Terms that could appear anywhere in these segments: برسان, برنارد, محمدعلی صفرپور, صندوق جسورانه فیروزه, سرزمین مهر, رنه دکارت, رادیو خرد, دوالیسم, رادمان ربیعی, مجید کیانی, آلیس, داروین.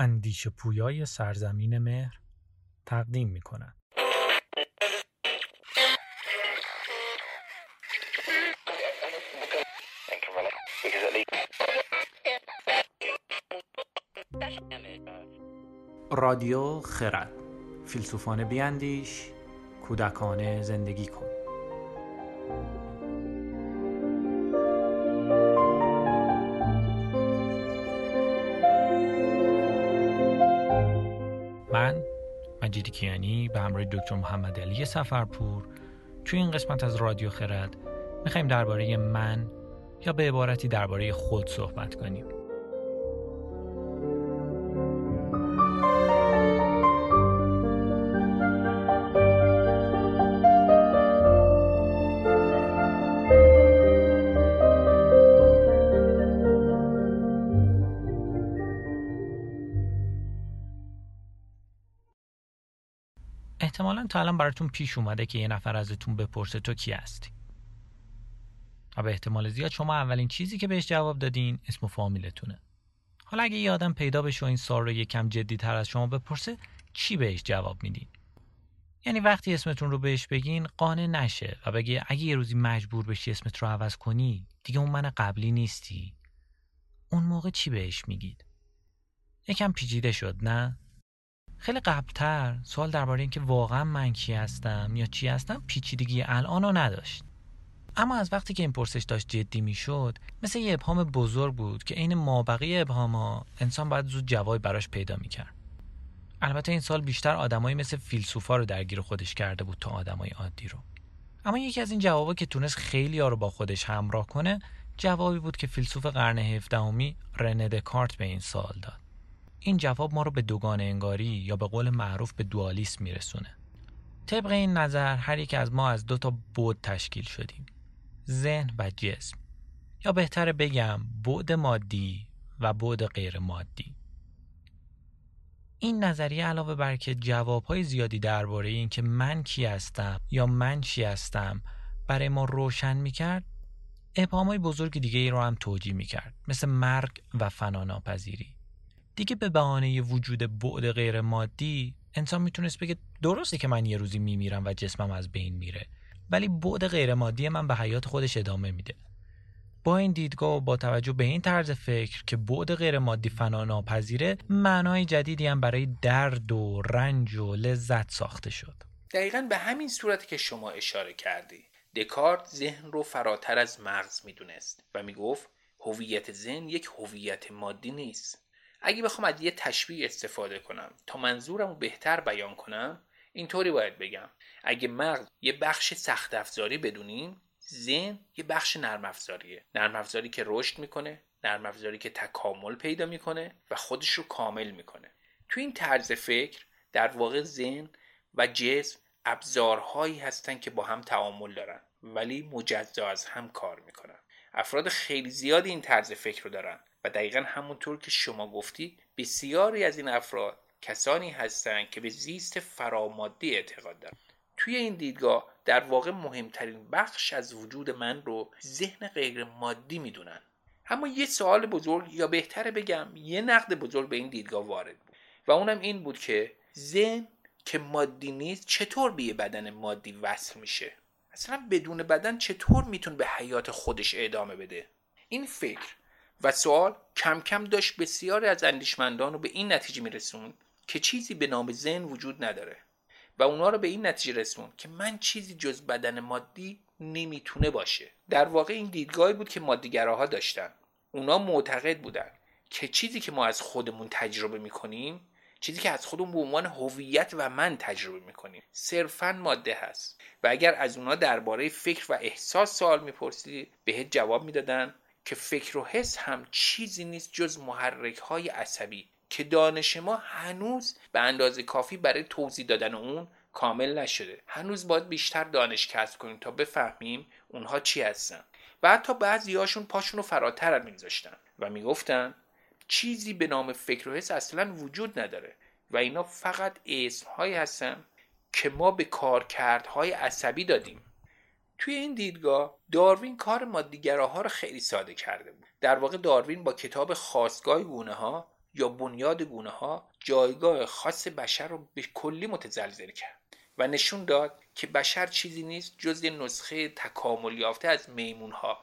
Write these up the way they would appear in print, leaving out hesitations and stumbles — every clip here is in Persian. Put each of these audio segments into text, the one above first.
اندیشه پویای سرزمین مهر تقدیم می‌کند. رادیو خرد، فیلسوفان بیاندیش، کودکانه زندگی کن. من مجید کیانی به همراه دکتر محمدعلی صفرپور توی این قسمت از رادیو خرد میخوایم درباره من یا به عبارتی درباره خود صحبت کنیم. احتمالاً تا الان براتون پیش اومده که یه نفر ازتون بپرسه تو کی هستی؟ و به احتمال زیاد شما اولین چیزی که بهش جواب دادین اسم و فامیلتونه. حالا اگه یه آدم پیدا بشه و این سوال رو یکم جدی‌تر از شما بپرسه، چی بهش جواب میدین؟ یعنی وقتی اسمتون رو بهش بگین قانع نشه و بگه اگه یه روزی مجبور بشی اسمت رو عوض کنی، دیگه اون من قبلی نیستی. اون موقع چی بهش میگید؟ یکم پیچیده شد، نه؟ خیلی قبل‌تر سوال درباره این که واقعا من کی هستم یا چی هستم پیچیدگی الانو نداشت. اما از وقتی که این پرسش داشت جدی میشد، مثل یه ابهام بزرگ بود که عین مابقی ابهام‌ها انسان باید زود جوابی براش پیدا می‌کرد. البته این سوال بیشتر آدمایی مثل فیلسوفا رو درگیر خودش کرده بود تا آدمای عادی رو. اما یکی از این جوابا که تونست خیلی‌ها رو با خودش همراه کنه، جوابی بود که فیلسوف قرن 17 رنه دکارت به این سوال داد. این جواب ما رو به دوگانه انگاری یا به قول معروف به دوالیسم میرسونه. طبق این نظر هر یک از ما از دو تا بعد تشکیل شدیم: ذهن و جسم، یا بهتره بگم بعد مادی و بعد غیر مادی. این نظریه علاوه بر که جواب‌های زیادی درباره این که من کی هستم یا من چی هستم برای ما روشن می‌کرد، ابهام‌های بزرگ دیگه‌ای رو هم توجیه می‌کرد، مثل مرگ و فناناپذیری. دیگه به بهانه وجود بعد غیر مادی انسان میتونست بگه درسته که من یه روزی میمیرم و جسمم از بین میره، ولی بعد غیر مادی من به حیات خودش ادامه میده. با این دیدگاه و با توجه به این طرز فکر که بعد غیر مادی فنا ناپذیره، معنای جدیدی هم برای درد و رنج و لذت ساخته شد. دقیقاً به همین صورت که شما اشاره کردی، دکارت ذهن رو فراتر از مغز میدونست و میگفت هویت ذهن یک هویت مادی نیست. اگه بخوام از یه تشبیه استفاده کنم تا منظورمو بهتر بیان کنم، اینطوری باید بگم: اگه مغز یه بخش سخت افزاری بدونیم، ذهن یه بخش نرم افزاریه. نرم افزاری که رشد میکنه، نرم افزاری که تکامل پیدا میکنه و خودش رو کامل میکنه. تو این طرز فکر در واقع ذهن و جسم ابزارهایی هستن که با هم تعامل دارن ولی مجزا از هم کار میکنن. افراد خیلی زیاد این طرز فکر رو دارن و دقیقاً همونطور که شما گفتی، بسیاری از این افراد کسانی هستند که به زیست فرامادی اعتقاد دارند. توی این دیدگاه در واقع مهمترین بخش از وجود من رو ذهن غیر مادی میدونن. اما یه سوال بزرگ، یا بهتره بگم یه نقد بزرگ به این دیدگاه وارد بود و اونم این بود که ذهن که مادی نیست چطور به یه بدن مادی وصل میشه؟ اصلا بدون بدن چطور میتونه به حیات خودش ادامه بده؟ این فکر و سوال کم کم داشت بسیاری از اندیشمندان رو به این نتیجه میرسون که چیزی به نام ذهن وجود نداره و اونا رو به این نتیجه رسون که من چیزی جز بدن مادی نمیتونه باشه. در واقع این دیدگاهی بود که مادیگراها داشتن. اونا معتقد بودن که چیزی که ما از خودمون تجربه میکنیم، چیزی که از خودمون به عنوان هویت و من تجربه میکنیم، صرفاً ماده هست. و اگر از اونا درباره فکر و احساس سوال میپرسی، بهت جواب میدادن که فکر و حس هم چیزی نیست جز محرک‌های عصبی که دانش ما هنوز به اندازه کافی برای توضیح دادن اون کامل نشده. هنوز باید بیشتر دانش کسب کنیم تا بفهمیم اونها چی هستن. و حتی بعضی‌هاشون پاشون رو فراتر هم می‌ذاشتن و میگفتن چیزی به نام فکر و حس اصلاً وجود نداره و اینا فقط اسم‌هایی هستن که ما به کارکردهای عصبی دادیم. توی این دیدگاه داروین کار مادیگراها رو خیلی ساده کرده بود. در واقع داروین با کتاب خاستگاه گونه‌ها یا بنیاد گونه ها جایگاه خاص بشر رو به کلی متزلزل کرد و نشون داد که بشر چیزی نیست جز نسخه تکامل یافته از میمون ها.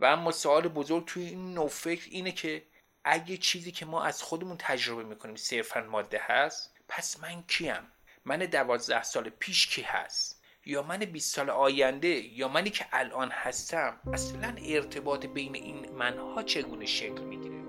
و اما سوال بزرگ توی این نوع فکر اینه که اگه چیزی که ما از خودمون تجربه میکنیم صرفاً ماده هست، پس من کیم؟ من 12 سال پیش کی هست؟ یا من 20 سال آینده یا منی که الان هستم؟ اصلاً ارتباط بین این منها چگونه شکل میگیره؟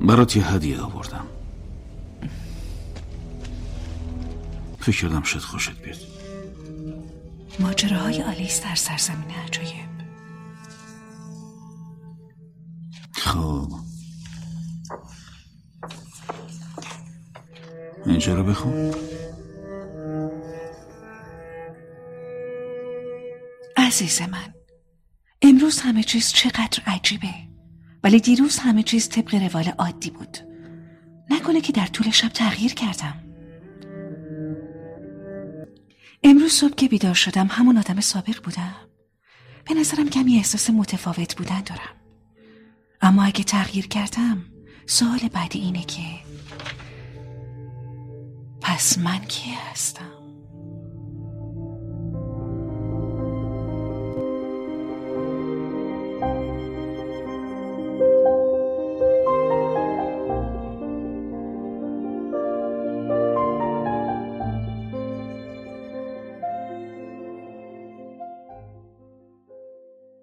برات یه هدیه آوردم، فکر کردم شاید خوشت بیاد. ماجراهای آلیس در سرزمین عجایب. خب اینجا رو بخون. عزیز من، امروز همه چیز چقدر عجیبه، ولی دیروز همه چیز طبق روال عادی بود. نکنه که در طول شب تغییر کردم. امروز صبح که بیدار شدم همون آدم سابق بودم. به نظرم کمی احساس متفاوت بودن دارم. اما اگه تغییر کردم، سوال بعدی اینه که پس من کی هستم؟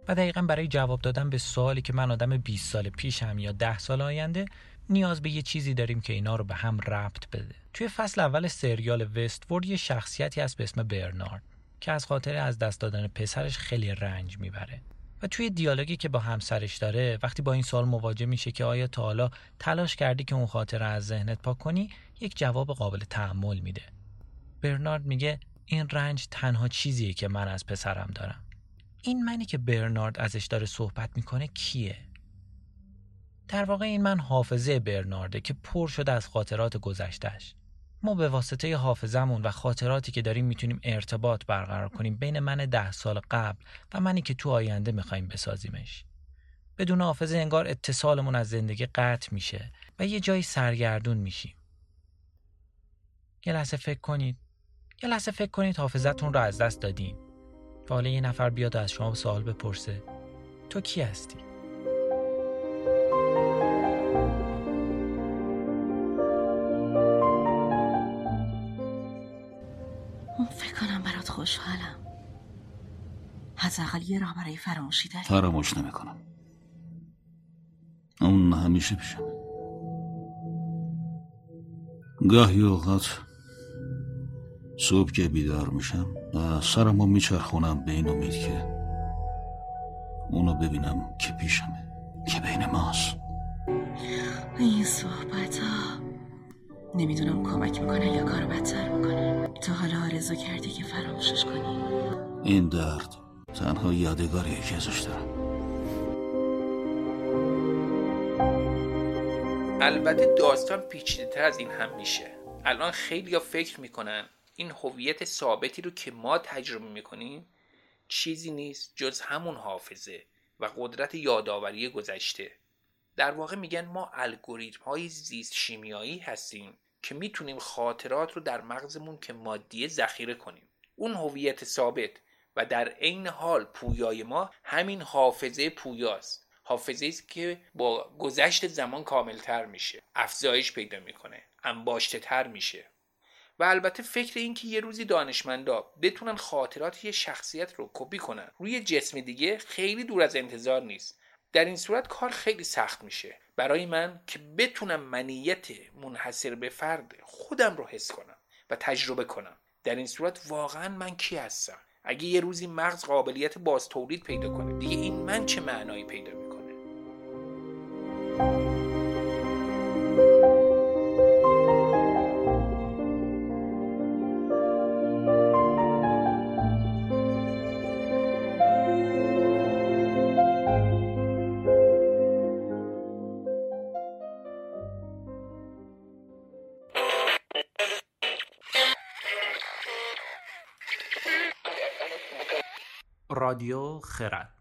و دقیقاً برای جواب دادن به سوالی که من آدم 20 سال پیشم یا 10 سال آینده، نیاز به یه چیزی داریم که اینا رو به هم ربط بده. توی فصل اول سریال وست‌وورد یه شخصیتی هست به اسم برنارد که از خاطر از دست دادن پسرش خیلی رنج میبره و توی دیالوگی که با همسرش داره وقتی با این سوال مواجه میشه که آیا تا حالا تلاش کردی که اون خاطره از ذهنت پاک کنی، یک جواب قابل تحمل میده. برنارد میگه این رنج تنها چیزیه که من از پسرم دارم. این منی که برنارد ازش داره صحبت میکنه کیه؟ در واقع این من حافظه برنارده که پر شده از خاطرات گذشتهش. ما به واسطه حافظمون و خاطراتی که داریم میتونیم ارتباط برقرار کنیم بین من 10 سال قبل و منی که تو آینده میخوایم بسازیمش. بدون حافظه انگار اتصالمون از زندگی قطع میشه و یه جایی سرگردون میشیم. یه لحظه فکر کنید حافظتون رو از دست دادیم. حالا یه نفر بیاد از شما سوال بپرسه تو کی هستی؟ فکر کنم برات خوشحالم. حداقل یه راه برای فراموشی داری. فراموش نمی‌کنم. اون همیشه پیشم. گاهی اوقات صبح که بیدار میشم و سرمو میچرخونم به این امید که اونو ببینم که پیشمه، که بین ماست. این صحبت ها نمیدونم کمک میکنه یا کارو بدتر میکنه. تا حالا آرزو کردی که فراموشش کنی؟ این درد تنها یادگاریه که ازش دارم. البته داستان پیچیده‌تر از این هم میشه. الان خیلی‌ها فکر میکنن این هویت ثابتی رو که ما تجربه میکنیم چیزی نیست جز همون حافظه و قدرت یادآوری گذشته. در واقع میگن ما الگوریتم‌های زیست شیمیایی هستیم که میتونیم خاطرات رو در مغزمون که مادیه ذخیره کنیم. اون هویت ثابت و در عین حال پویای ما همین حافظه پویاست. حافظه‌ای که با گذشت زمان کاملتر میشه، افزایش پیدا میکنه، انباشته‌تر میشه. و البته فکر این که یه روزی دانشمندا بتونن خاطرات یه شخصیت رو کپی کنن روی جسم دیگه خیلی دور از انتظار نیست. در این صورت کار خیلی سخت میشه برای من که بتونم منیت منحصر به فرد خودم رو حس کنم و تجربه کنم. در این صورت واقعا من کی هستم؟ اگه یه روزی مغز قابلیت باز تولید پیدا کنه، دیگه این من چه معنایی پیدا میکنه؟ رادیو خرد.